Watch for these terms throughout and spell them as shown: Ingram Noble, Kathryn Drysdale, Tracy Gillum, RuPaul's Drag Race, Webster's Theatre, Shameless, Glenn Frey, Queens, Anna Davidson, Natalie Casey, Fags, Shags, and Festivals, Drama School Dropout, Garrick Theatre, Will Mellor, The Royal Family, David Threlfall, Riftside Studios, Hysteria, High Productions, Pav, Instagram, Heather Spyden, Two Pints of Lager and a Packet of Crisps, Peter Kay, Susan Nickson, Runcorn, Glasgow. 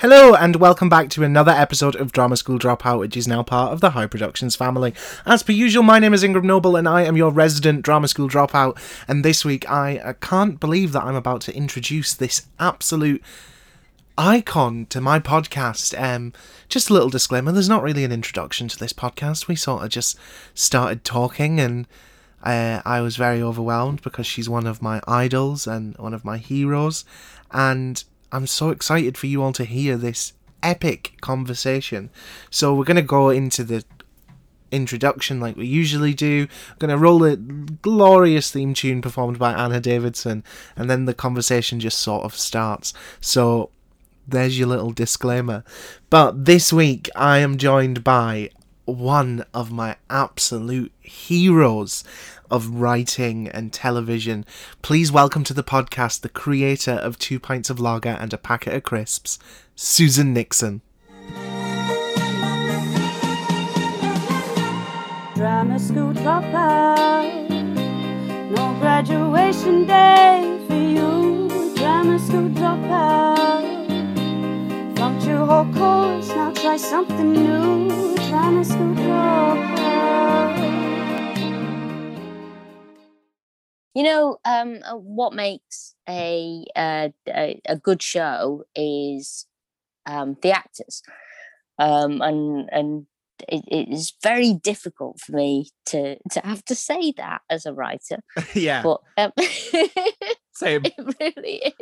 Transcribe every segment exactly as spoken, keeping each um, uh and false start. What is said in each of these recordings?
Hello and welcome back to another episode of Drama School Dropout, which is now part of the High Productions family. As per usual, my name is Ingram Noble and I am your resident Drama School Dropout, and this week I, I can't believe that I'm about to introduce this absolute icon to my podcast. Um, just a little disclaimer, there's not really an introduction to this podcast. We sort of just started talking and uh, I was very overwhelmed because she's one of my idols and one of my heroes, and I'm so excited for you all to hear this epic conversation. So we're going to go into the introduction like we usually do. We're going to roll a glorious theme tune performed by Anna Davidson, and then the conversation just sort of starts. So there's your little disclaimer. But this week I am joined by one of my absolute heroes of writing and television. Please welcome to the podcast the creator of Two Pints of Lager and a Packet of Crisps, Susan Nickson. Drama School Dropout, no graduation day for you. Drama School Dropout, flunked your whole course, now try something new. Drama School Dropout. You know, um, what makes a, uh, a a good show is um, the actors, um, and and it, it is very difficult for me to, to have to say that as a writer. Yeah, but um, same. It really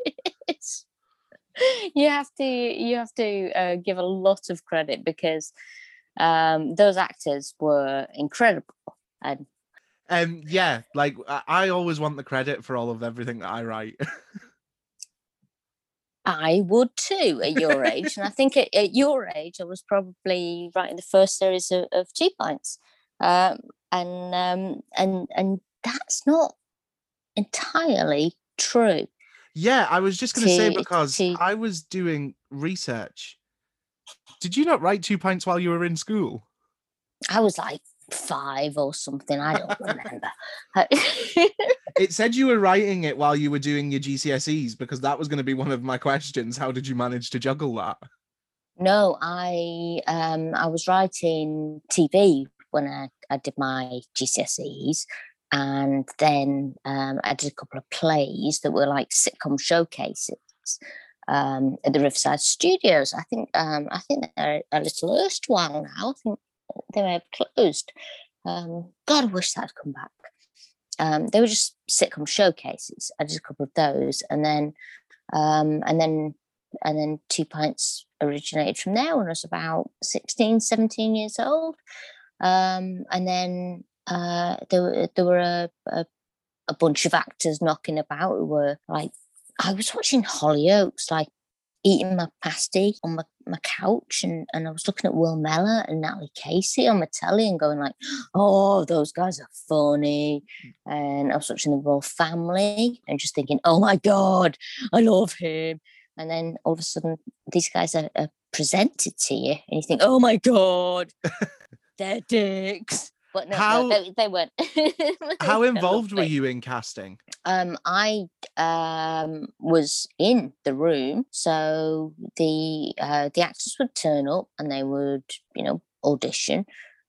is. You have to you have to uh, give a lot of credit because um, those actors were incredible. And Um, yeah, like, I always want the credit for all of everything that I write. I would too, at your age. And I think at, at your age, I was probably writing the first series of, of Two Pints. Um, and, um, and, and that's not entirely true. Yeah, I was just going to say, because to... I was doing research. Did you not write Two Pints while you were in school? I was like, five or something, I don't remember. It said you were writing it while you were doing your G C S Es, because that was going to be one of my questions. How did you manage to juggle that? No, I um I was writing T V when I, I did my G C S Es, and then um I did a couple of plays that were like sitcom showcases um at the Riftside Studios. I think um I think they're a little erstwhile now. I think they may have closed. Um, God, I wish that had come back. Um, they were just sitcom showcases. I did a couple of those, and then, um, and then, and then Two Pints originated from there when I was about sixteen, seventeen years old. Um, and then uh, there were there were a, a a bunch of actors knocking about who were like, I was watching Hollyoaks, like, eating my pasty on my, my couch, and, and I was looking at Will Mellor and Natalie Casey on my telly and going like, oh, those guys are funny. And I was watching The Royal Family and just thinking, oh my God, I love him. And then all of a sudden these guys are, are presented to you and you think, oh my God, they're dicks. But no, how, no they, they weren't. How involved were you in casting? Um, I um, was in the room, so the uh, the actors would turn up and they would, you know, audition.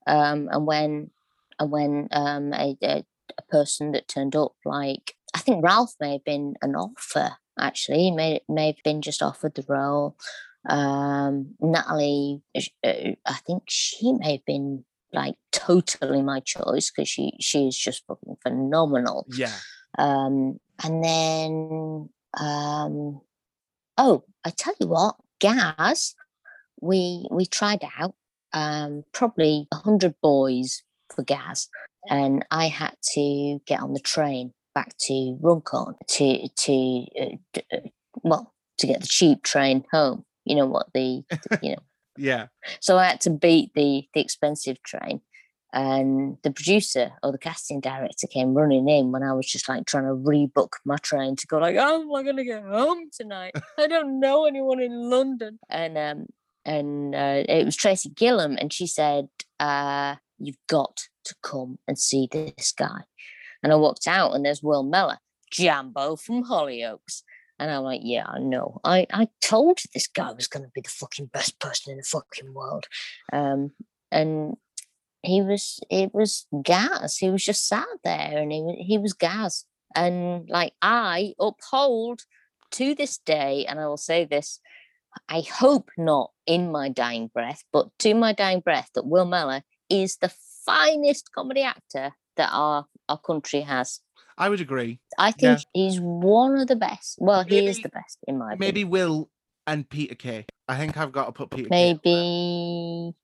Um, and when and when um, a, a a person that turned up, like, I think Ralph may have been an offer. Actually, he may may have been just offered the role. Um, Natalie, I think she may have been, like, totally my choice, because she she is just fucking phenomenal. Yeah. Um, and then um, oh, I tell you what, Gaz, we we tried out um, probably a hundred boys for Gaz, and I had to get on the train back to Runcorn to to, uh, to uh, well to get the cheap train home. You know what the, the you know. Yeah. So I had to beat the the expensive train, and the producer or the casting director came running in when I was just like trying to rebook my train to go like, oh, am I going to get home tonight? I don't know anyone in London. And um and uh, it was Tracy Gillum, and she said, uh, you've got to come and see this guy. And I walked out, and there's Will Mellor, Jambo from Hollyoaks. And I'm like, yeah, no. I, I told this guy I was going to be the fucking best person in the fucking world. Um, and he was, it was gas. He was just sat there and he, he was gas. And like, I uphold to this day, and I will say this, I hope not in my dying breath, but to my dying breath, that Will Mellor is the finest comedy actor that our, our country has. I would agree. I think yeah. he's one of the best. Well, maybe, he is the best in my opinion. Maybe Will and Peter Kay. I think I've got to put Peter maybe, Kay.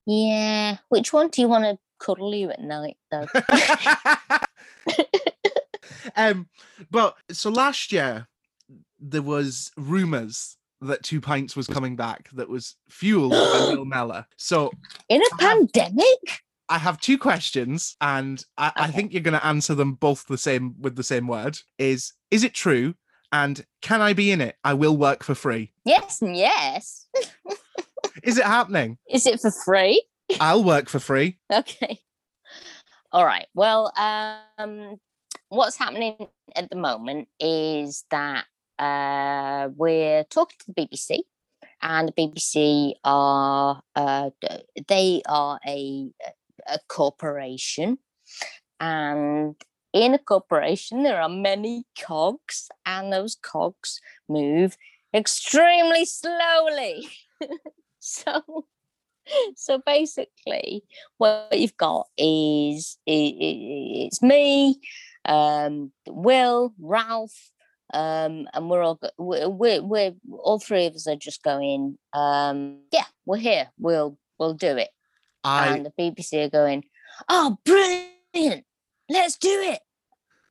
Maybe, yeah. Which one do you want to cuddle you at night, though? um, but so last year there was rumours that Two Pints was coming back. That was fueled by Will Mellor. So in a I pandemic. Have, I have two questions, and I, okay. I think you're going to answer them both the same with the same word. Is is it true? And can I be in it? I will work for free. Yes, and yes. Is it happening? Is it for free? I'll work for free. Okay. All right. Well, um, what's happening at the moment is that uh we're talking to the B B C, and the B B C are uh they are a a corporation, and in a corporation there are many cogs, and those cogs move extremely slowly. so so basically what you've got is it, it, it's me, um Will, Ralph, Um, and we're all, we're, we're, we're, all three of us are just going, um, yeah, we're here. We'll, we'll do it. I... And the B B C are going, oh, brilliant. Let's do it.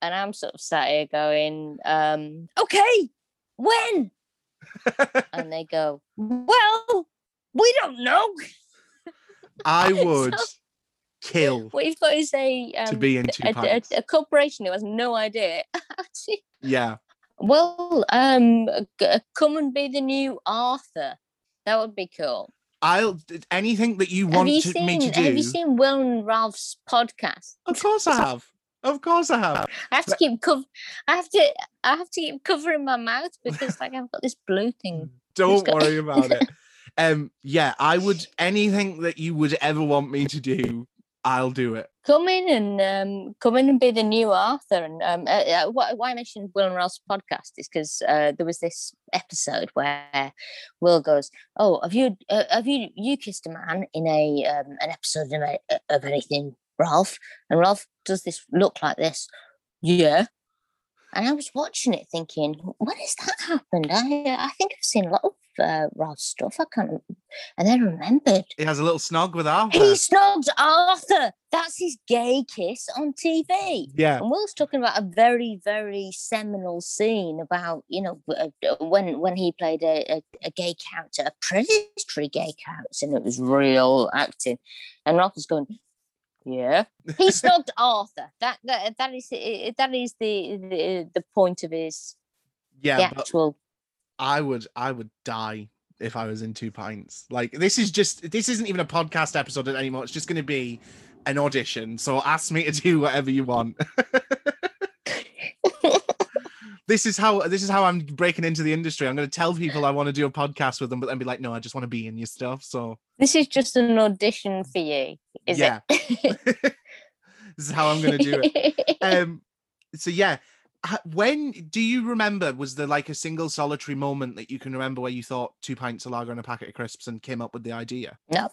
And I'm sort of sat here going, um, okay, when? And they go, well, we don't know. I would so, kill. What you've got is a, um, to be in two a, a, a corporation who has no idea. Yeah. Well, um, g- come and be the new Arthur. That would be cool. I'll anything that you want you to, seen, me to do. Have you seen Will and Ralph's podcast? Of course I have. Of course I have. I have to keep cov- I have to. I have to keep covering my mouth because like I've got this blue thing. Don't got- worry about it. Um, yeah, I would. Anything that you would ever want me to do, I'll do it. Come in and um, come in and be the new Arthur. And um, uh, uh, why I mentioned Will and Ralph's podcast is because uh, there was this episode where Will goes, "Oh, have you uh, have you you kissed a man in a um, an episode of, a, of anything, Ralph?" And Ralph does this look like this, yeah. And I was watching it thinking, when has that happened? I I think I've seen a lot of Uh, Ralph's stuff. I can't, and then remembered he has a little snog with Arthur. He snogs Arthur. That's his gay kiss on T V. Yeah, and Will's talking about a very, very seminal scene about you know when when he played a, a, a gay character, a predatory gay character, and it was real acting. And Arthur's going, yeah, he snogged Arthur. That that that is that is the the, the point of his yeah the actual. But- I would I would die if I was in Two Pints. Like this is just this isn't even a podcast episode anymore. It's just going to be an audition. So ask me to do whatever you want. This is how this is how I'm breaking into the industry. I'm going to tell people I want to do a podcast with them, but then be like, no, I just want to be in your stuff. So this is just an audition for you, is yeah. it? This is how I'm going to do it. Um, so yeah. When do you remember, was there like a single solitary moment that you can remember where you thought two pints of lager and a packet of crisps and came up with the idea? No,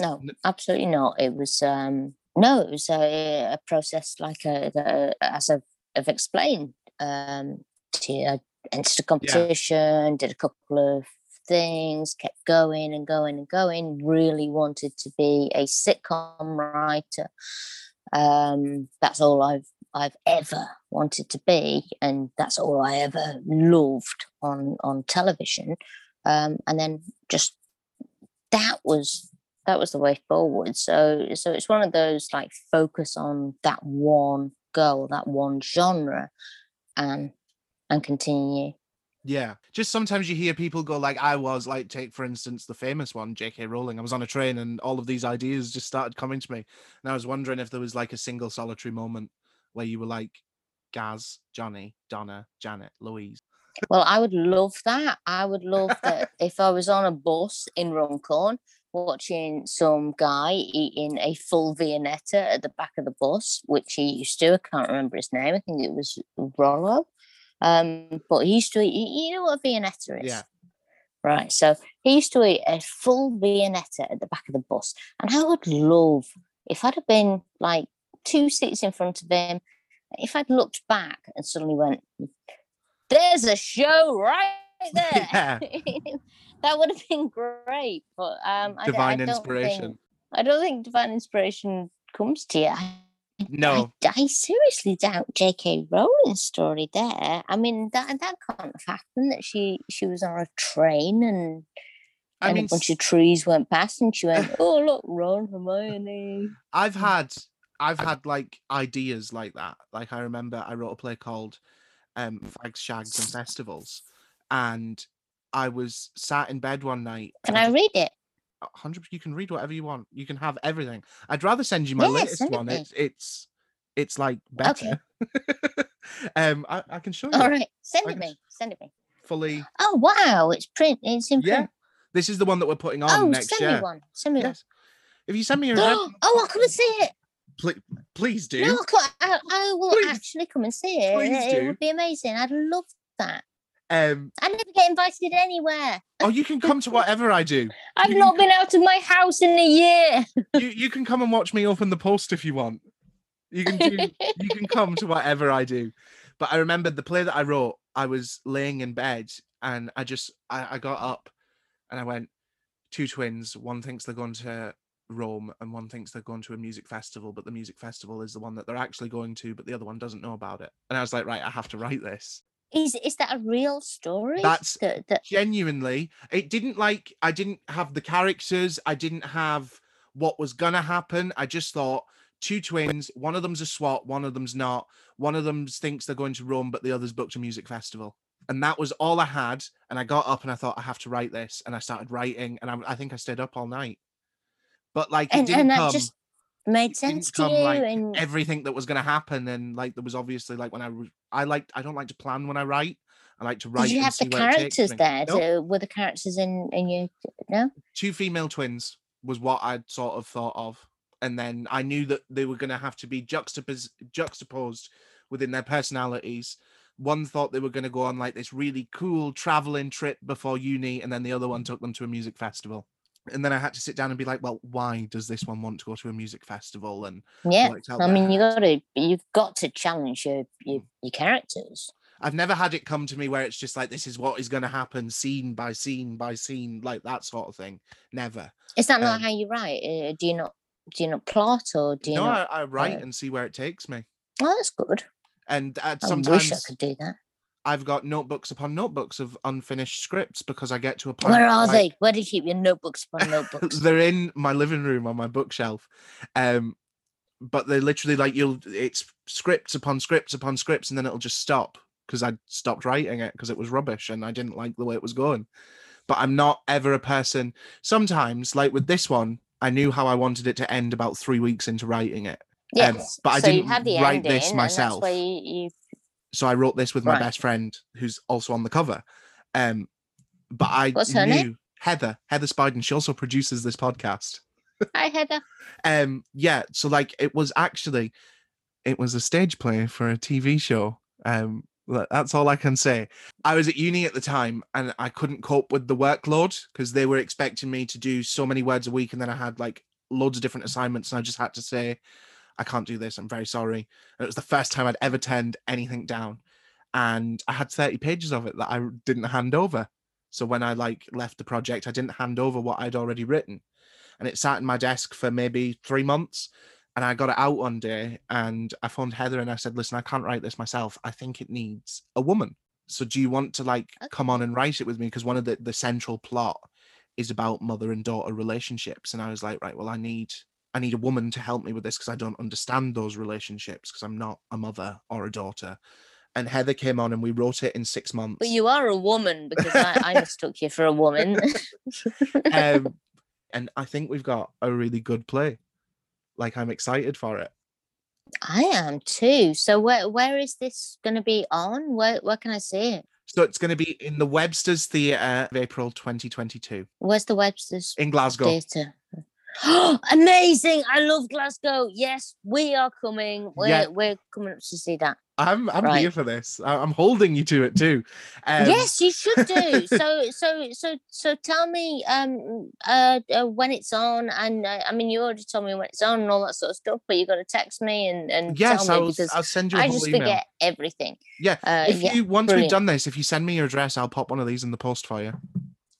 no, absolutely not. It was, um, no, it was a, a process like a, a, as I've, I've explained, um, to you. I entered a competition, yeah. did a couple of things, kept going and going and going, really wanted to be a sitcom writer. Um, that's all I've I've ever wanted to be, and that's all I ever loved on on television. Um, and then just that was that was the way forward. So so it's one of those like focus on that one goal, that one genre, and and continue. Yeah, just sometimes you hear people go like, I was like, take for instance the famous one, J K Rowling. I was on a train and all of these ideas just started coming to me, and I was wondering if there was like a single solitary moment where you were like, Gaz, Johnny, Donna, Janet, Louise. Well, I would love that. I would love that if I was on a bus in Runcorn watching some guy eating a full Viennetta at the back of the bus, which he used to, I can't remember his name, I think it was Rollo, um, but he used to eat, you know what a Viennetta is? Yeah. Right, so he used to eat a full Viennetta at the back of the bus, and I would love, if I'd have been like two seats in front of him, if I'd looked back and suddenly went, there's a show right there. Yeah. That would have been great, but um, divine I, I inspiration. Don't think, I don't think divine inspiration comes to you. I, no, I, I seriously doubt J K Rowling's story there. I mean, that that can't have happened. That she she was on a train and I and mean, a bunch of trees went past and she went, "Oh look, Ron, Hermione." I've had I've had like ideas like that. Like I remember I wrote a play called um, Fags, Shags, and Festivals, and I was sat in bed one night. Can I read it? one hundred percent You can read whatever you want. You can have everything. I'd rather send you my yes, latest one. It's, it's it's like better. Okay. um, I, I can show you. All right, send I it me. Send it me. Fully. Oh wow, it's print. It's in print. Yeah, this is the one that we're putting on oh, next year. Oh, send me one. Send me yes. one. If you send me your oh, I couldn't see it. Please, please do. No, I, I, I will please. actually come and see it. Please it, do. It would be amazing. I'd love that. Um, I never get invited anywhere. Oh, you can come to whatever I do. I've you not been come... out of my house in a year. you you can come and watch me open the post if you want. You can do, you can come to whatever I do. But I remember the play that I wrote, I was laying in bed and I just, I, I got up and I went, two twins, one thinks they're going to Rome and one thinks they're going to a music festival, but the music festival is the one that they're actually going to, but the other one doesn't know about it. And I was like, right, I have to write this. Is is that a real story? That's that, that... genuinely. It didn't like, I didn't have the characters. I didn't have what was going to happen. I just thought two twins, one of them's a SWAT, one of them's not. One of them thinks they're going to Rome, but the other's booked a music festival. And that was all I had. And I got up and I thought, I have to write this. And I started writing. And I, I think I stayed up all night. But like, it and, didn't and that come. Just made sense to you, like, and everything that was going to happen, and like there was obviously like when I re- I like I don't like to plan when I write. I like to write. Did you and have see the characters there? Nope. So were the characters in in you? No. Two female twins was what I'd sort of thought of, and then I knew that they were going to have to be juxtapos- juxtaposed within their personalities. One thought they were going to go on like this really cool traveling trip before uni, and then the other one took them to a music festival. And then I had to sit down and be like, well, why does this one want to go to a music festival? And yeah, I mean, you got to, you've got to challenge your, your your characters. I've never had it come to me where it's just like, this is what is going to happen scene by scene by scene, like that sort of thing. Never. Is that um, not how you write? Uh, do you not do you not plot or do you? No, not, I, I write uh, and see where it takes me. Oh, that's good. And uh, sometimes I wish I could do that. I've got notebooks upon notebooks of unfinished scripts because I get to a point. Where are like, they? Where do you keep your notebooks upon notebooks? They're in my living room on my bookshelf. Um, but they're literally like, you'll. It's scripts upon scripts upon scripts, and then it'll just stop because I stopped writing it because it was rubbish and I didn't like the way it was going. But I'm not ever a person. Sometimes, like with this one, I knew how I wanted it to end about three weeks into writing it. Yes, um, but I so didn't you have the write ending, this myself. And that's where you, you... So I wrote this with my right. best friend, who's also on the cover. Um, but I What's her knew name? Heather, Heather Spyden. She also produces this podcast. Hi, Heather. um, yeah. So like, it was actually, it was a stage play for a T V show. Um, that's all I can say. I was at uni at the time, and I couldn't cope with the workload because they were expecting me to do so many words a week, and then I had like loads of different assignments, and I just had to say, I can't do this. I'm very sorry. And it was the first time I'd ever turned anything down. And I had thirty pages of it that I didn't hand over. So when I like left the project, I didn't hand over what I'd already written. And it sat in my desk for maybe three months. And I got it out one day and I phoned Heather and I said, listen, I can't write this myself. I think it needs a woman. So do you want to like come on and write it with me? Because one of the, the central plot is about mother and daughter relationships. And I was like, right, well, I need... I need a woman to help me with this because I don't understand those relationships because I'm not a mother or a daughter. And Heather came on and we wrote it in six months. But you are a woman because I, I mistook you for a woman. um, and I think we've got a really good play. Like I'm excited for it. I am too. So where where is this going to be on? Where where can I see it? So it's going to be in the Webster's Theatre of April twenty twenty-two. Where's the Webster's? In Glasgow. Theatre. Oh, amazing! I love Glasgow. Yes, we are coming. We're yeah. we're coming up to see that. I'm I'm right. here for this. I'm holding you to it too. Um, yes, you should do. so so so so tell me um uh, uh when it's on, and uh, I mean you already told me when it's on and all that sort of stuff. But you got to text me and and yes, tell me I'll, because I'll send you a I just email. Forget everything. Yeah. Uh, if yeah, you once brilliant. We've done this, if you send me your address, I'll pop one of these in the post for you.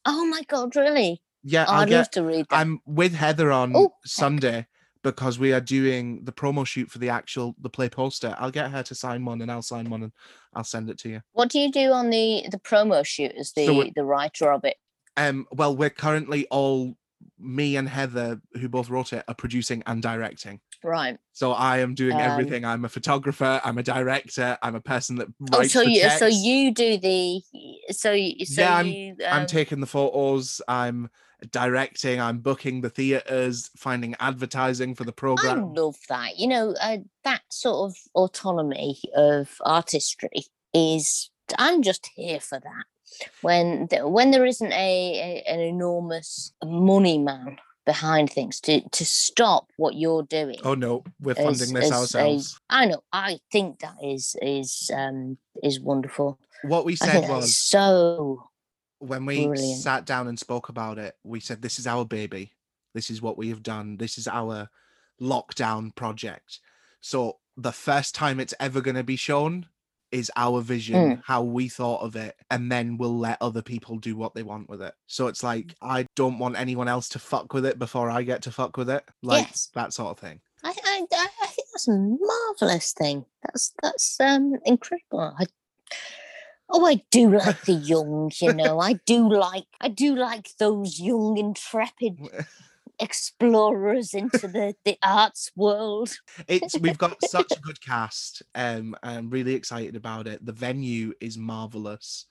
Oh my God! Really. Yeah, oh, I'll I'd get, love to read that. I'm with Heather on Ooh. Sunday because we are doing the promo shoot for the actual the play poster. I'll get her to sign one, and I'll sign one, and I'll send it to you. What do you do on the the promo shoot as the so the writer of it? Um, well, we're currently all me and Heather, who both wrote it, are producing and directing. Right. So I am doing um, everything. I'm a photographer. I'm a director. I'm a person that writes oh, so the you, text. So you do the so you so yeah. I'm, you, um... I'm taking the photos. I'm. Directing, I'm booking the theatres, finding advertising for the programme. I love that. You know, uh, that sort of autonomy of artistry is, I'm just here for that. When th- when there isn't a, a an enormous money man behind things to, to stop what you're doing. Oh no, we're funding as, this as ourselves. A, I know, I think that is is um, is wonderful. What we said was... so... When we Brilliant. Sat down and spoke about it, we said, this is our baby. This is what we have done. This is our lockdown project. So the first time it's ever going to be shown is our vision, mm. how we thought of it, and then we'll let other people do what they want with it. So it's like, I don't want anyone else to fuck with it before I get to fuck with it. Like yes. that sort of thing. I, I, I think that's a marvellous thing. That's, that's um, incredible. I... Oh, I do like the young, you know. I do like, I do like those young, intrepid explorers into the, the arts world. It's we've got such a good cast. Um, I'm really excited about it. The venue is marvelous.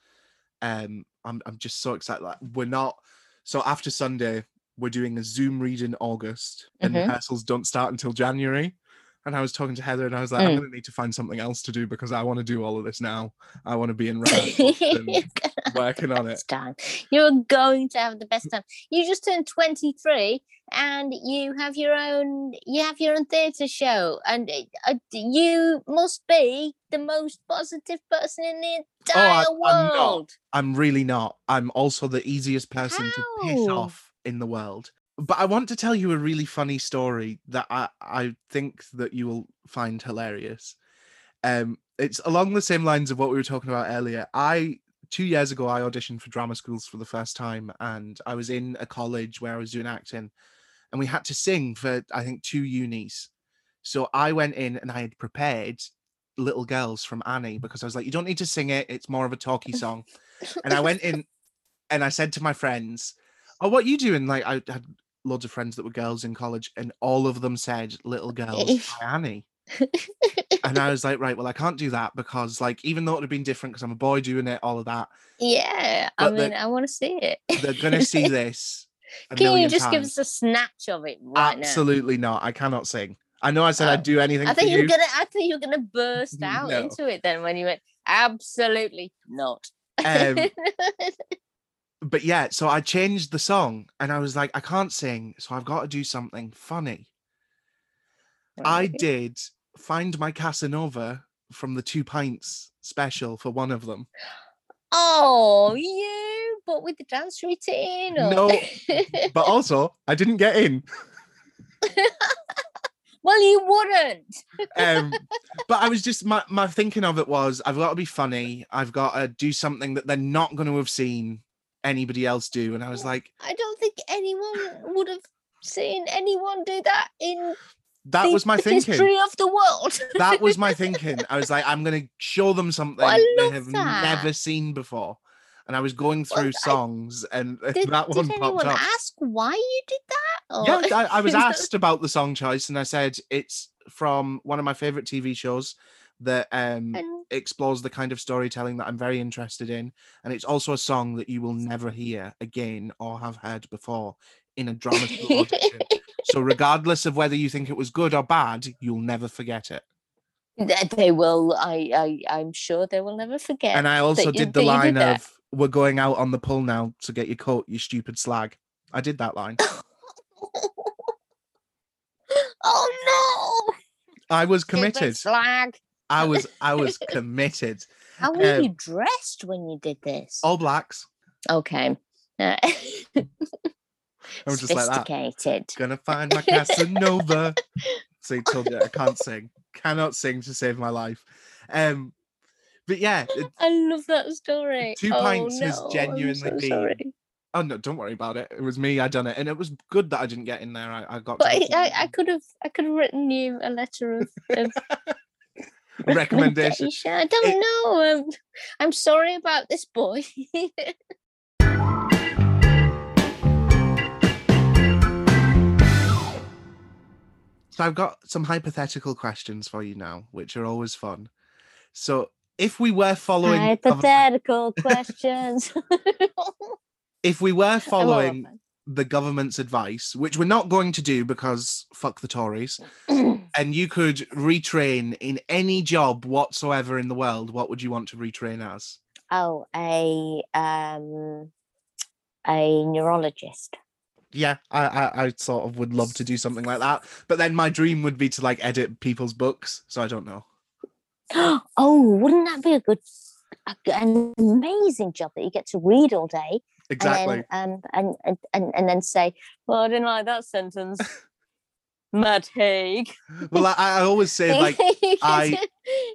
Um, I'm I'm just so excited. Like, we're not. So after Sunday, we're doing a Zoom read in August, and mm-hmm. rehearsals don't start until January. And I was talking to Heather and I was like, mm. I'm going to need to find something else to do because I want to do all of this now. I want to be in and working on it. Time. You're going to have the best time. You just turned twenty-three and you have your own, you have your own theatre show, and uh, you must be the most positive person in the entire oh, I, I'm world. Not. I'm really not. I'm also the easiest person How? To piss off in the world. But I want to tell you a really funny story that I, I think that you will find hilarious. Um, it's along the same lines of what we were talking about earlier. I, two years ago, I auditioned for drama schools for the first time, and I was in a college where I was doing acting, and we had to sing for, I think, two unis. So I went in and I had prepared Little Girls from Annie because I was like, you don't need to sing it. It's more of a talky song. And I went in and I said to my friends, oh, what are you doing? Like, I had loads of friends that were girls in college, and all of them said Little Girls by Annie. And I was like, right, well, I can't do that because, like, even though it would have been different because I'm a boy doing it, all of that. Yeah, I mean, I want to see it. They're going to see this. Can you just times. Give us a snatch of it right Absolutely now? Absolutely not. I cannot sing. I know I said oh. I'd do anything I think for you. Were gonna, I thought you were going to burst out no. into it then when you went, absolutely not. Um, But yeah, so I changed the song and I was like, I can't sing, so I've got to do something funny. Right. I did Find My Casanova from the Two Pints special for one of them. Oh, you, but with the dance routine? Or... No, but also I didn't get in. Well, you wouldn't. um, but I was just, my, my thinking of it was, I've got to be funny. I've got to do something that they're not going to have seen anybody else do, and I was like, I don't think anyone would have seen anyone do that in that the, was my thinking history of the world. That was my thinking. I was like, I'm gonna show them something well, they have that. Never seen before, and I was going through well, songs I, and did, that one did popped up. Ask why you did that or? Yeah, I, I was asked about the song choice, and I said it's from one of my favorite T V shows that um and, explores the kind of storytelling that I'm very interested in, and it's also a song that you will never hear again or have heard before in a drama school audition. So regardless of whether you think it was good or bad, you'll never forget it. They will. I, I, I'm sure they will never forget. And I also did you, the line did of, "We're going out on the pull now, so get your coat, you stupid slag." I did that line. Oh no! I was committed. Stupid slag. I was. I was committed. How were um, you dressed when you did this? All blacks. Okay. Uh, I was just like that. Gonna find my Casanova. See, told you I can't sing. Cannot sing to save my life. Um, but yeah, it, I love that story. Two oh, pints no, has genuinely so been. Sorry. Oh no, don't worry about it. It was me. I done it, and it was good that I didn't get in there. I, I got. But I, I, I could have. I could have written you a letter of. of... recommendation. I don't it, know. Um, I'm sorry about this boy. So I've got some hypothetical questions for you now, which are always fun. So if we were following... Hypothetical gov- questions. If we were following the government's advice, which we're not going to do because fuck the Tories, and you could retrain in any job whatsoever in the world, what would you want to retrain as? Oh, a, um, a neurologist. Yeah, I, I I sort of would love to do something like that. But then my dream would be to like edit people's books. So I don't know. Oh, wouldn't that be a good, an amazing job that you get to read all day? Exactly. And then, um, and, and, and then say, well, I didn't like that sentence. Matt Haig. Well, I, I always say like, I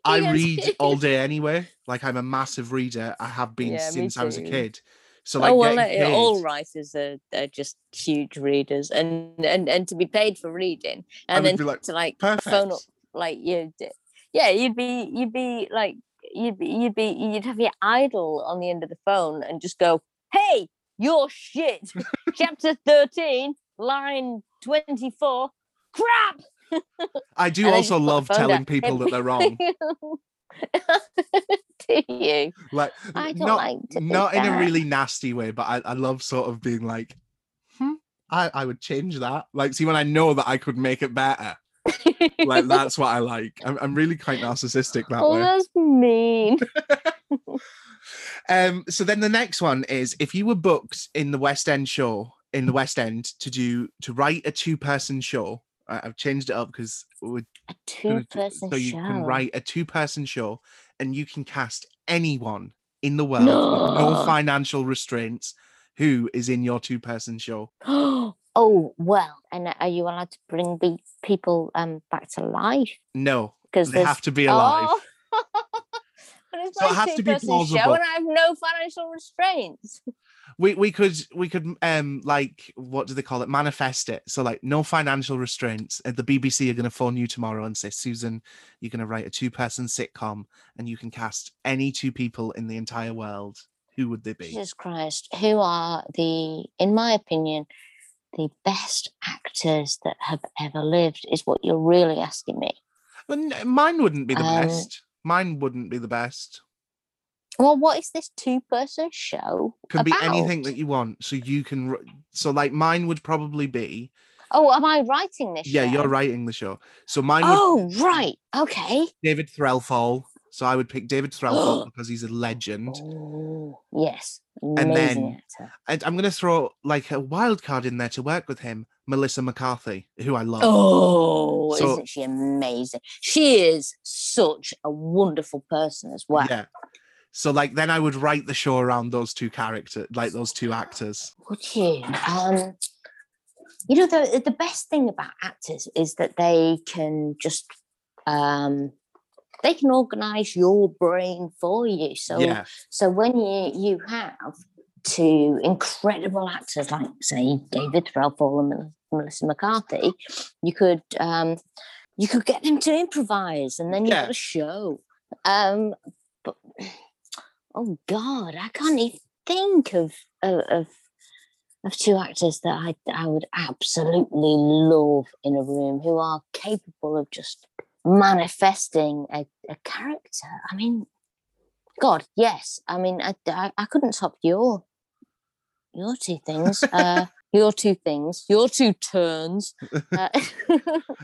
I read all day anyway. Like I'm a massive reader. I have been yeah, since I was a kid. So like oh well, it, all writers are, are just huge readers, and, and, and to be paid for reading, and then like, to like perfect. phone up, like you, yeah, you'd be you'd be like you'd be, you'd be you'd have your idol on the end of the phone and just go, "Hey, you're shit." Chapter thirteen, line twenty-four. Crap. I do also love telling down. people that they're wrong. Do you like I don't not, like to not that. in a really nasty way, but I, I love sort of being like hmm? I, I would change that, like see when I know that I could make it better. Like that's what I like. I'm, I'm really quite narcissistic that oh, way. That's mean. Um so then the next one is, if you were booked in the West End show in the West End to do to write a two-person show, I've changed it up because we're a two-person so you show. can write a two-person show, and you can cast anyone in the world no. with no financial restraints. Who is in your two-person show? Oh well, and are you allowed to bring the people um back to life? No, because they there's... have to be alive. Oh. But it's so like it has to be plausible. Show, and I have no financial restraints. We we could we could um like what do they call it? Manifest it. So like no financial restraints. The B B C are going to phone you tomorrow and say, Susan, you're going to write a two-person sitcom, and you can cast any two people in the entire world. Who would they be? Jesus Christ! Who are the, in my opinion, the best actors that have ever lived? Is what you're really asking me. Well, mine wouldn't be the um, best. Mine wouldn't be the best. Well, what is this two-person show Could about? Be anything that you want, so you can... So, like, mine would probably be... Oh, am I writing this yeah, show? Yeah, you're writing the show. So mine would... Oh, right. Okay. David Threlfall. So I would pick David Threlfall because he's a legend. Oh, yes. Amazing and then actor. And I'm going to throw, like, a wild card in there to work with him, Melissa McCarthy, who I love. Oh, so, isn't she amazing? She is such a wonderful person as well. Yeah. So, like, then I would write the show around those two characters, like those two actors. Would you? Um, you know, the, the best thing about actors is that they can just, um, they can organise your brain for you. So, yeah. so when you, you have two incredible actors like, say, David Threlfall and Melissa McCarthy, you could, um, you could get them to improvise, and then you've yeah. got a show. Um, but... Oh God, I can't even think of of of two actors that I I would absolutely love in a room, who are capable of just manifesting a, a character. I mean, God, yes. I mean, I I, I couldn't top your your two things. Uh, your two things, your two turns. Uh,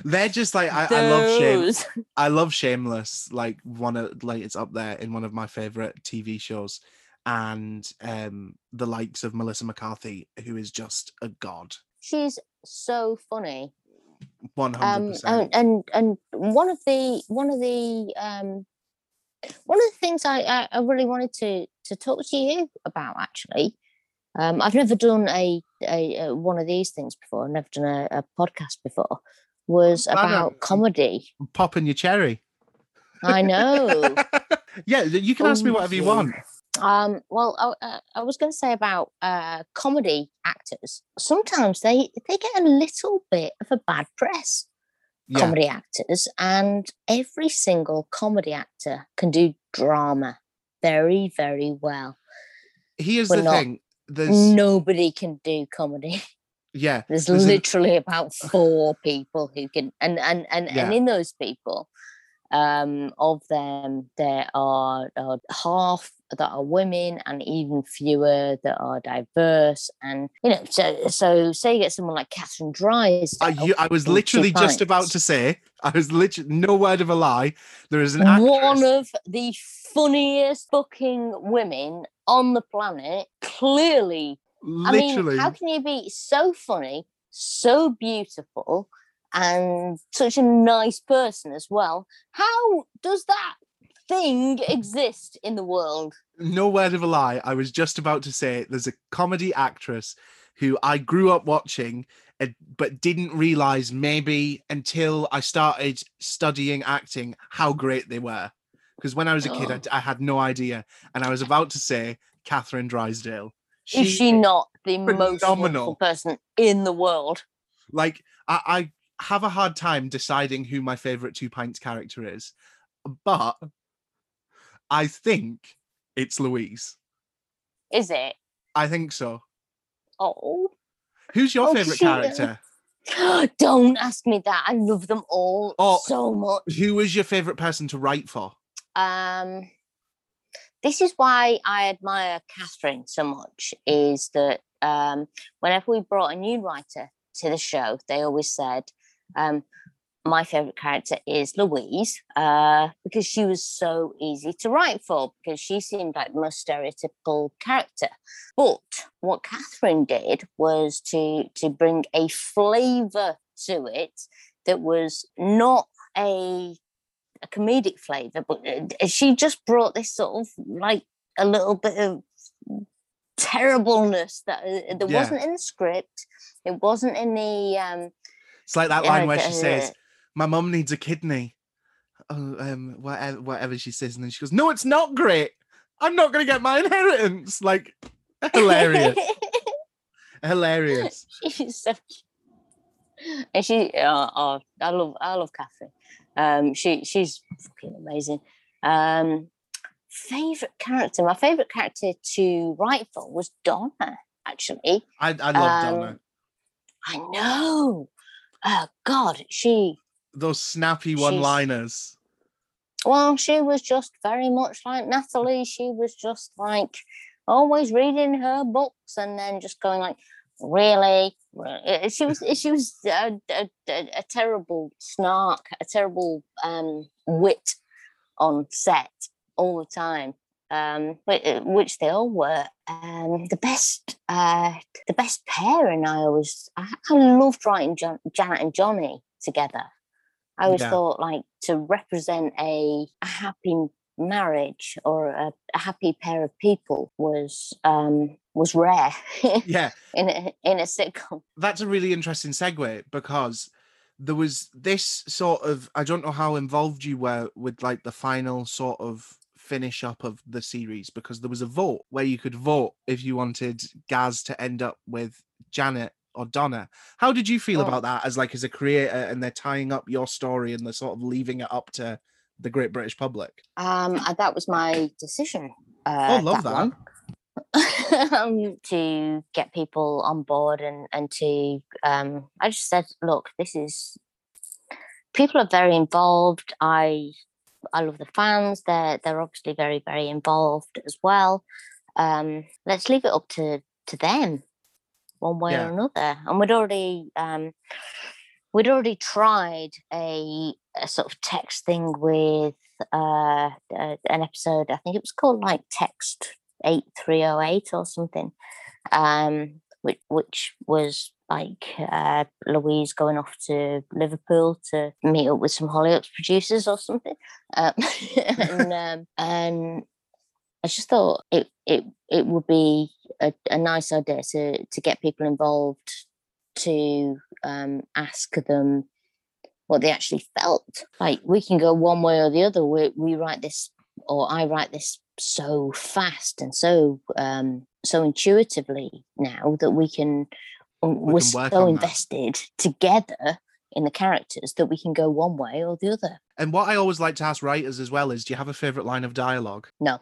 They're just like, I, I love Shameless. I love Shameless. Like one of, like it's up there in one of my favorite T V shows, and um, the likes of Melissa McCarthy, who is just a god. She's so funny. One hundred percent. And and one of the one of the um, one of the things I I really wanted to to talk to you about actually. Um, I've never done a, a, a one of these things before. I've never done a, a podcast before. Was about I'm comedy. Popping your cherry. I know. Yeah, you can ask me whatever you want. Um, well, I, uh, I was going to say about uh, comedy actors. Sometimes they they get a little bit of a bad press. Yeah. Comedy actors, and every single comedy actor can do drama very, very well. Here's We're the not, thing. There's... Nobody can do comedy. Yeah. There's, there's literally an... about four people who can, and and and, yeah. and in those people, um, of them there are, are half that are women and even fewer that are diverse. And you know, so so say you get someone like Kathryn Drysdale. You, I was literally just pints. about to say, I was literally, no word of a lie, there is an actress... one of the funniest fucking women on the planet, clearly. Literally. I mean, how can you be so funny, so beautiful, and such a nice person as well? How does that thing exist in the world? No word of a lie. I was just about to say, there's a comedy actress who I grew up watching, but didn't realise maybe until I started studying acting how great they were. Because when I was a kid, oh. I, I had no idea. And I was about to say, Kathryn Drysdale. She is she not the phenomenal. most wonderful person in the world? Like, I, I have a hard time deciding who my favourite Two Pints character is. But I think it's Louise. Is it? I think so. Oh. Who's your oh, favourite character? Don't ask me that. I love them all oh, so much. Who was your favourite person to write for? Um, this is why I admire Kathryn so much, is that um, whenever we brought a new writer to the show, they always said, um, my favourite character is Louise, uh, because she was so easy to write for, because she seemed like the most stereotypical character. But what Kathryn did was to, to bring a flavour to it that was not a... a comedic flavour, but she just brought this sort of like a little bit of terribleness that uh, there yeah. wasn't in the script. It wasn't in the um it's like that line uh, where she uh, says, my mum needs a kidney, oh, um whatever, whatever she says, and then she goes, no, it's not great, I'm not gonna get my inheritance. Like, hilarious. Hilarious. She's so cute. And she oh, oh I love I love Kathryn. Um, she she's fucking amazing. Um, favorite character, my favorite character to write for was Donna. Actually, I I love um, Donna. I know. Oh God, she those snappy one-liners. Well, she was just very much like Natalie. She was just like always reading her books and then just going like, really. She was she was a, a, a terrible snark, a terrible um, wit on set all the time, um, which they all were. Um, the best uh, the best pairing. I always I, I loved writing John, Janet and Johnny together. I always yeah. thought, like, to represent a, a happy marriage or a, a happy pair of people was. Um, was rare yeah in a, in a sitcom. That's a really interesting segue, because there was this sort of, I don't know how involved you were with like the final sort of finish up of the series, because there was a vote where you could vote if you wanted Gaz to end up with Janet or Donna. How did you feel oh. about that as like as a creator, and they're tying up your story and they're sort of leaving it up to the great British public? Um, that was my decision. Uh, oh, love that. that. One. um, to get people on board and and to um I just said, look, this is, people are very involved. I I love the fans, they're they're obviously very, very involved as well. Um let's leave it up to to them one way yeah. or another. And we'd already um, we'd already tried a, a sort of text thing with uh, uh, an episode. I think it was called like Text eight three oh eight or something, um, which which was like uh, Louise going off to Liverpool to meet up with some Hollyoaks producers or something. Um, and, um, and I just thought it it, it would be a, a nice idea to, to get people involved, to um, ask them what they actually felt. Like, we can go one way or the other. We, we write this, or I write this so fast and so um, so intuitively now that we can... We we're so invested that. together in the characters that we can go one way or the other. And what I always like to ask writers as well is, do you have a favourite line of dialogue? No.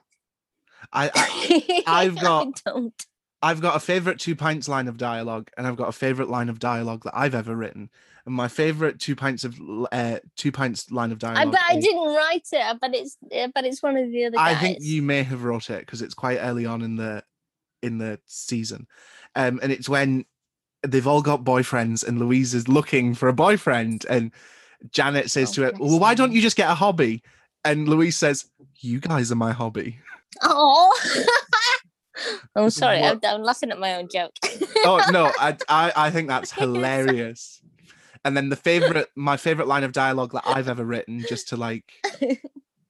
I, I I've got I don't. I've got a favourite Two Pints line of dialogue, and I've got a favourite line of dialogue that I've ever written. And my favourite two pints of uh, two pints line of dialogue. I bet is, I didn't write it. I bet it's I bet it's one of the other guys. I think you may have wrote it because it's quite early on in the in the season, um, and it's when they've all got boyfriends and Louise is looking for a boyfriend, and Janet says oh, to her, well, why don't you just get a hobby? And Louise says, you guys are my hobby. Oh, I'm sorry. I'm, I'm laughing at my own joke. Oh, no, I, I, I think that's hilarious. And then the favorite, my favorite line of dialogue that I've ever written, just to like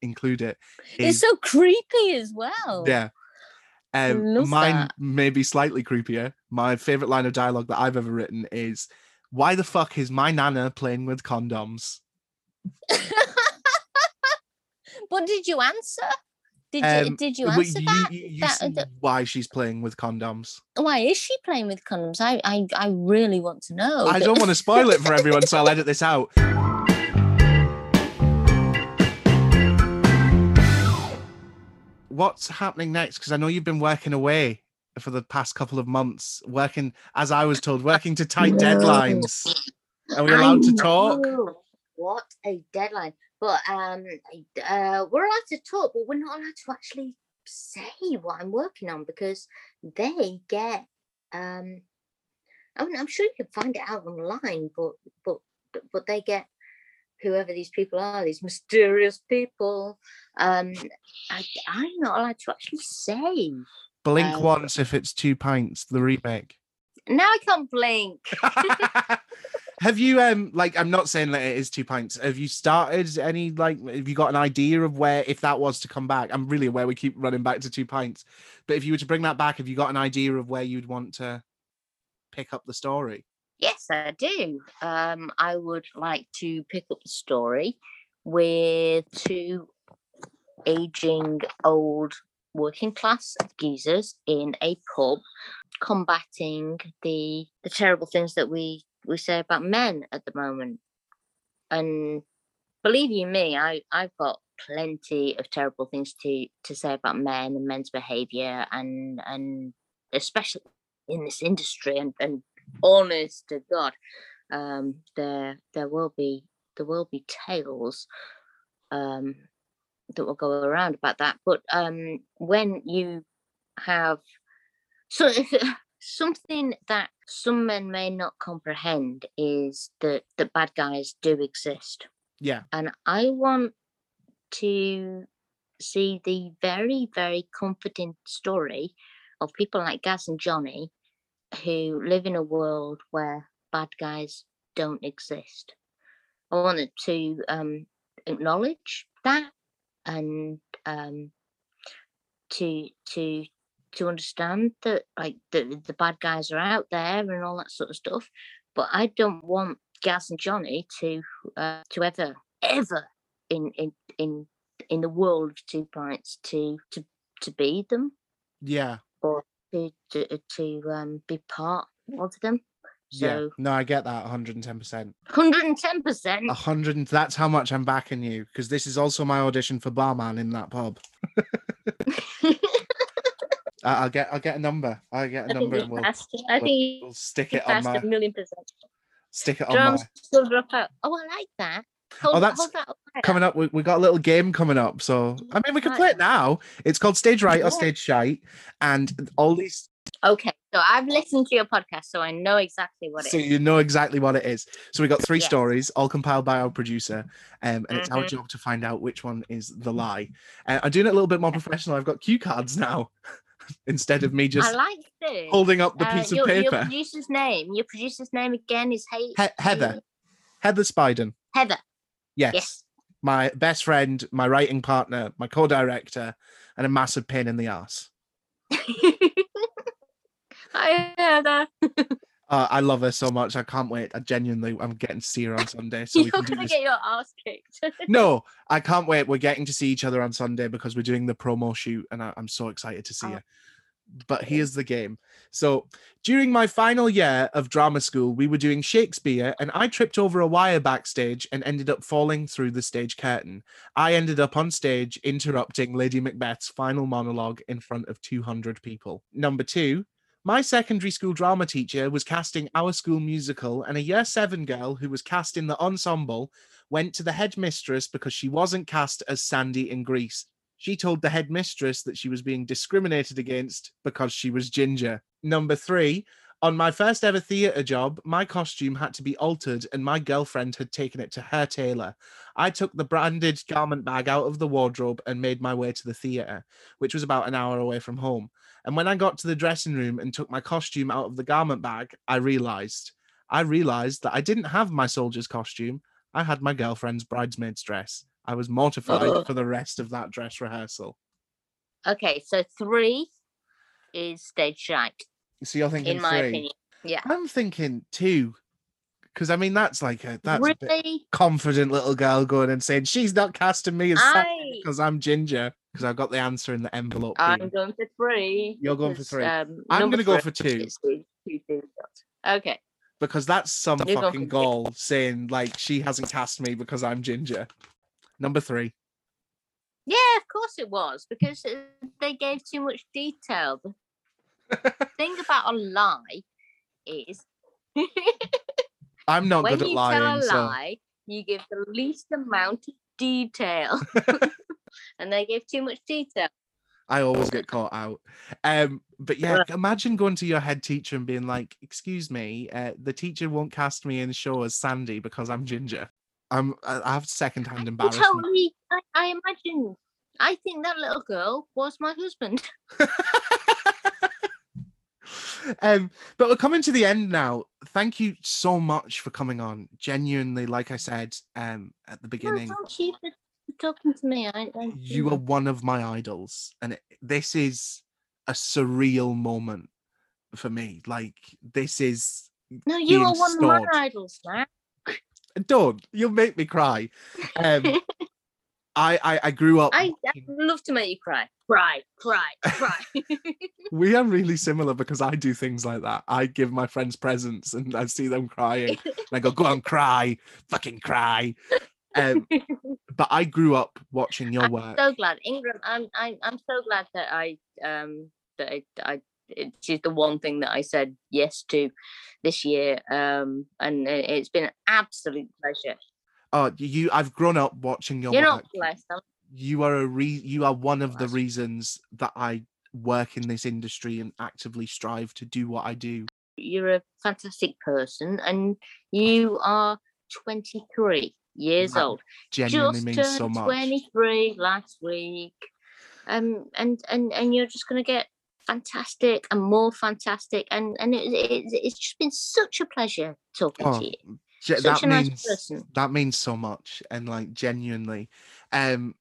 include it. Is, it's so creepy as well. Yeah. Um, mine that. may be slightly creepier. My favourite line of dialogue that I've ever written is, why the fuck is my nana playing with condoms? But did you answer? Did um, you did you answer you, that? You, you that, that? Why she's playing with condoms. Why is she playing with condoms? I, I, I really want to know. I don't want to spoil it for everyone, so I'll edit this out. What's happening next? Because I know you've been working away for the past couple of months, working, as I was told, working to tight deadlines. Are we allowed to talk? What a deadline. But um, uh, we're allowed to talk, but we're not allowed to actually say what I'm working on because they get, um, I mean, I'm sure you can find it out online, but, but, but they get, whoever these people are, these mysterious people, um, I, I'm not allowed to actually say. Blink um, once if it's Two Pints, the remake. Now I can't blink. Have you, um, like, I'm not saying that it is Two Pints. Have you started any, like, have you got an idea of where, if that was to come back? I'm really aware we keep running back to Two Pints. But if you were to bring that back, have you got an idea of where you'd want to pick up the story? Yes, I do. Um, I would like to pick up the story with two aging old working class geezers in a pub combating the the terrible things that we, we say about men at the moment. And believe you me, I, I've got plenty of terrible things to, to say about men and men's behaviour, and and especially in this industry, and, and honest to God, um, there there will be there will be tales um, that will go around about that. But um, when you have so something that some men may not comprehend is that that bad guys do exist. Yeah, and I want to see the very, very comforting story of people like Gaz and Johnny, who live in a world where bad guys don't exist. I wanted to um, acknowledge that, and um, to to to understand that, like, the, the bad guys are out there and all that sort of stuff. But I don't want Gaz and Johnny to uh, to ever ever in in in in the world of Two Pints to to to be them. Yeah. Or To, to to um be part of them. So yeah. No, I get that one hundred ten percent. one hundred ten percent? one hundred, that's how much I'm backing you, because this is also my audition for barman in that pub. I'll get I'll get a number. I'll get a I number and we'll, I think we'll stick it on my a million percent. Stick it on Drama School Dropout. Oh, I like that. Hold, oh, that's that coming up. We, we got a little game coming up. So, I mean, we can play it now. It's called Stage Right or Stage Shite. And all these Okay, so I've listened to your podcast, so I know exactly what it so is. So you know exactly what it is. So we got three yeah. stories, all compiled by our producer, um, and mm-hmm. it's our job to find out which one is the lie. Uh, I'm doing it a little bit more professional. I've got cue cards now instead of me just I like this. holding up the uh, piece of your, paper. Your producer's name, your producer's name again is Hay- he- Heather. Hay- Heather Spyden. Heather. Yes. yes. My best friend, my writing partner, my co-director, and a massive pain in the arse. Hi, Heather. uh, I love her so much. I can't wait. I genuinely, I'm getting to see her on Sunday. So You're going to get your arse kicked. No, I can't wait. We're getting to see each other on Sunday because we're doing the promo shoot, and I, I'm so excited to see oh. her. But here's the game. So during my final year of drama school, we were doing Shakespeare, and I tripped over a wire backstage and ended up falling through the stage curtain. I ended up on stage interrupting Lady Macbeth's final monologue in front of two hundred people. Number two, my secondary school drama teacher was casting our school musical, and a year seven girl who was cast in the ensemble went to the headmistress because she wasn't cast as Sandy in Grease. She told the headmistress that she was being discriminated against because she was ginger. Number three, on my first ever theatre job, my costume had to be altered and my girlfriend had taken it to her tailor. I took the branded garment bag out of the wardrobe and made my way to the theatre, which was about an hour away from home. And when I got to the dressing room and took my costume out of the garment bag, I realised. I realised that I didn't have my soldier's costume. I had my girlfriend's bridesmaid's dress. I was mortified Ugh. for the rest of that dress rehearsal. Okay, so three is stage shite. So you're thinking in my three. Opinion. Yeah. I'm thinking two. Because I mean that's like a that's really? a bit confident little girl going and saying she's not casting me as I... because I'm ginger. Because I've got the answer in the envelope. I'm here. going for three. You're going for three. Um, I'm gonna go for two. two, two, two okay. Because that's some You're fucking gall saying like she hasn't cast me because I'm ginger. Number three. Yeah, of course it was, because they gave too much detail. The thing about a lie is... I'm not good at lying. When you tell a lie, so... you give the least amount of detail. And they gave too much detail. I always get caught out. Um, but yeah, imagine going to your head teacher and being like, excuse me, uh, the teacher won't cast me in the show as Sandy because I'm ginger. I'm, I have second-hand embarrassment. Totally, I, I imagine. I think that little girl was my husband. um, but we're coming to the end now. Thank you so much for coming on. Genuinely, like I said um, at the beginning. No, thank you for talking to me. I, I, you are one of my idols. And it, this is a surreal moment for me. Like, this is No, you are one stored. of my idols, man. Don't. You'll make me cry. Um, I, I I grew up... I, I love to make you cry. Cry, cry, cry. We are really similar because I do things like that. I give my friends presents and I see them crying. And I go, go on, cry. Fucking cry. Um, but I grew up watching your I'm work. I'm so glad. Ingram, I'm, I'm, I'm so glad that I... Um, that I, I She's the one thing that I said yes to this year, um, and it's been an absolute pleasure. Oh, you! I've grown up watching your. You're work. not blessed. I'm... You are a re. You are one of the reasons that I work in this industry and actively strive to do what I do. You're a fantastic person, and you are twenty-three years that old. Genuinely Just means turned so much. twenty-three last week, um, and and and you're just gonna get fantastic and more fantastic, and and it, it, it's just been such a pleasure talking oh, to you. Such that a means, nice person. That means so much, and like genuinely, um,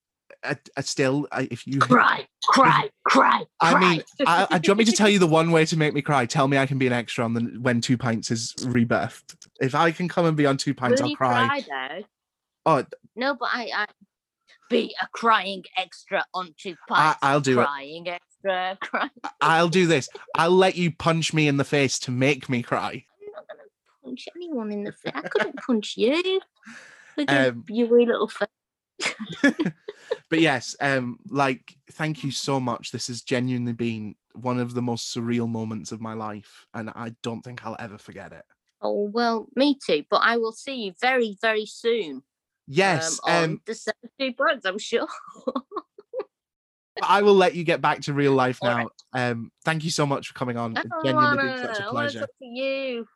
I, I still I, if you cry, cry, cry. I cry. mean, I, I do you want me to tell you the one way to make me cry? Tell me I can be an extra on the when Two Pints is rebirthed. If I can come and be on Two Pints, Will I'll cry. cry oh no, but I, I be a crying extra on Two Pints. I, I'll do crying it. Extra. I'll do this. I'll let you punch me in the face to make me cry. I'm not going to punch anyone in the face. I couldn't punch you. With um, your wee little face. But yes, um, like, thank you so much. This has genuinely been one of the most surreal moments of my life, and I don't think I'll ever forget it. Oh, well, me too. But I will see you very, very soon. Yes. Um, on um, the Two Pints, I'm sure. I will let you get back to real life now. Right. Um, thank you so much for coming on. It's genuinely been such a pleasure. I want to talk to you.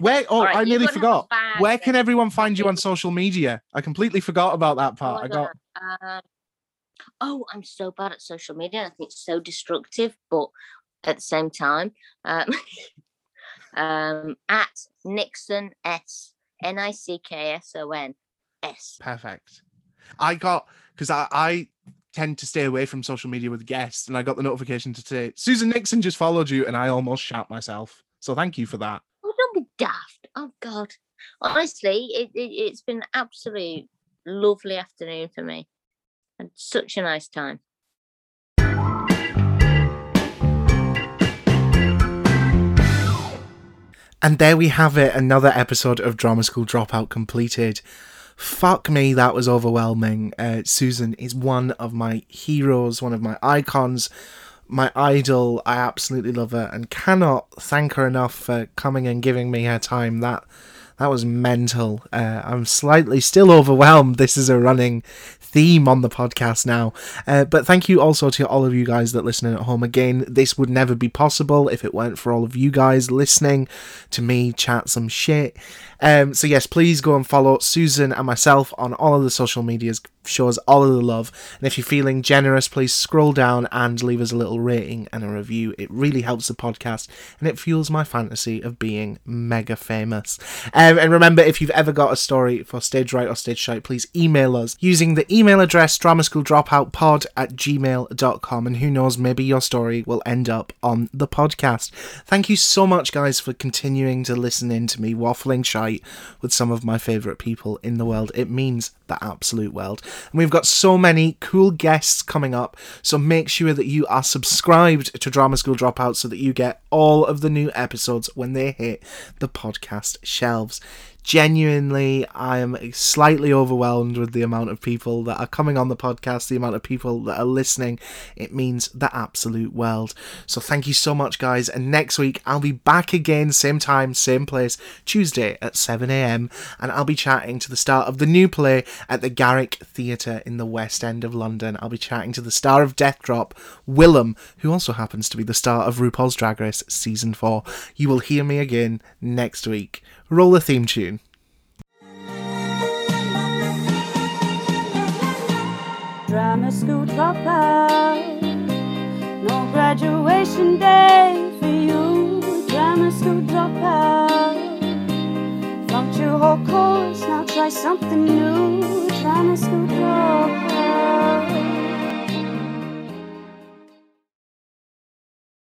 Where? Oh, right, I nearly forgot. Where can everyone find you on social media? I completely forgot about that part. Oh, I got. Um, oh, I'm so bad at social media. I think it's so destructive, but at the same time, um, um, at Nickson S, N I C K S O N S. Perfect. I got because I. I tend to stay away from social media with guests, and I got the notification to say Susan Nickson just followed you, and I almost shout myself, so thank you for that. Oh, don't be daft. Oh god, honestly, it, it, it's been an absolute lovely afternoon for me and such a nice time. And there we have it, another episode of Drama School Dropout completed. Fuck me, that was overwhelming. Uh, Susan is one of my heroes, one of my icons, my idol. I absolutely love her and cannot thank her enough for coming and giving me her time. That that was mental. Uh, I'm slightly still overwhelmed. This is a running theme on the podcast now. Uh, but thank you also to all of you guys that listen at home. Again, this would never be possible if it weren't for all of you guys listening to me chat some shit. Um, so yes, please go and follow Susan and myself on all of the social medias. Show us all of the love, and if you're feeling generous, please scroll down and leave us a little rating and a review. It really helps the podcast, and it fuels my fantasy of being mega famous. Um, and remember, if you've ever got a story for Stage Right or Stage Shite, please email us using the email address drama school dropout pod at gmail dot com, and who knows, maybe your story will end up on the podcast. Thank you so much, guys, for continuing to listen in to me waffling shite with some of my favourite people in the world. It means the absolute world. And we've got so many cool guests coming up, so make sure that you are subscribed to Drama School Dropout so that you get all of the new episodes when they hit the podcast shelves. Genuinely, I am slightly overwhelmed with the amount of people that are coming on the podcast, the amount of people that are listening. It means the absolute world. So thank you so much, guys. And next week, I'll be back again, same time, same place, Tuesday at seven a.m. And I'll be chatting to the star of the new play at the Garrick Theatre in the West End of London. I'll be chatting to the star of Death Drop, Willem, who also happens to be the star of RuPaul's Drag Race Season four. You will hear me again next week. Roll the theme tune. Drama School Dropout, no graduation day for you. Drama School Dropout, flunked your whole course, now try something new. Drama School Dropout.